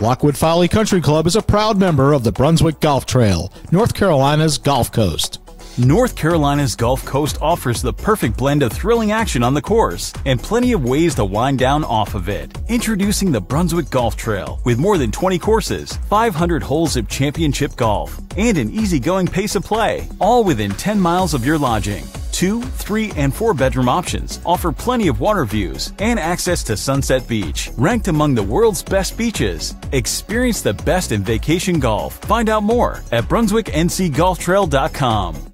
Lockwood Folly Country Club is a proud member of the Brunswick Golf Trail, North Carolina's Gulf Coast. North Carolina's Gulf Coast offers the perfect blend of thrilling action on the course and plenty of ways to wind down off of it. Introducing the Brunswick Golf Trail with more than 20 courses, 500 holes of championship golf, and an easygoing pace of play, all within 10 miles of your lodging. 2, 3, and 4 bedroom options offer plenty of water views and access to Sunset Beach, ranked among the world's best beaches. Experience the best in vacation golf. Find out more at BrunswickNCGolfTrail.com.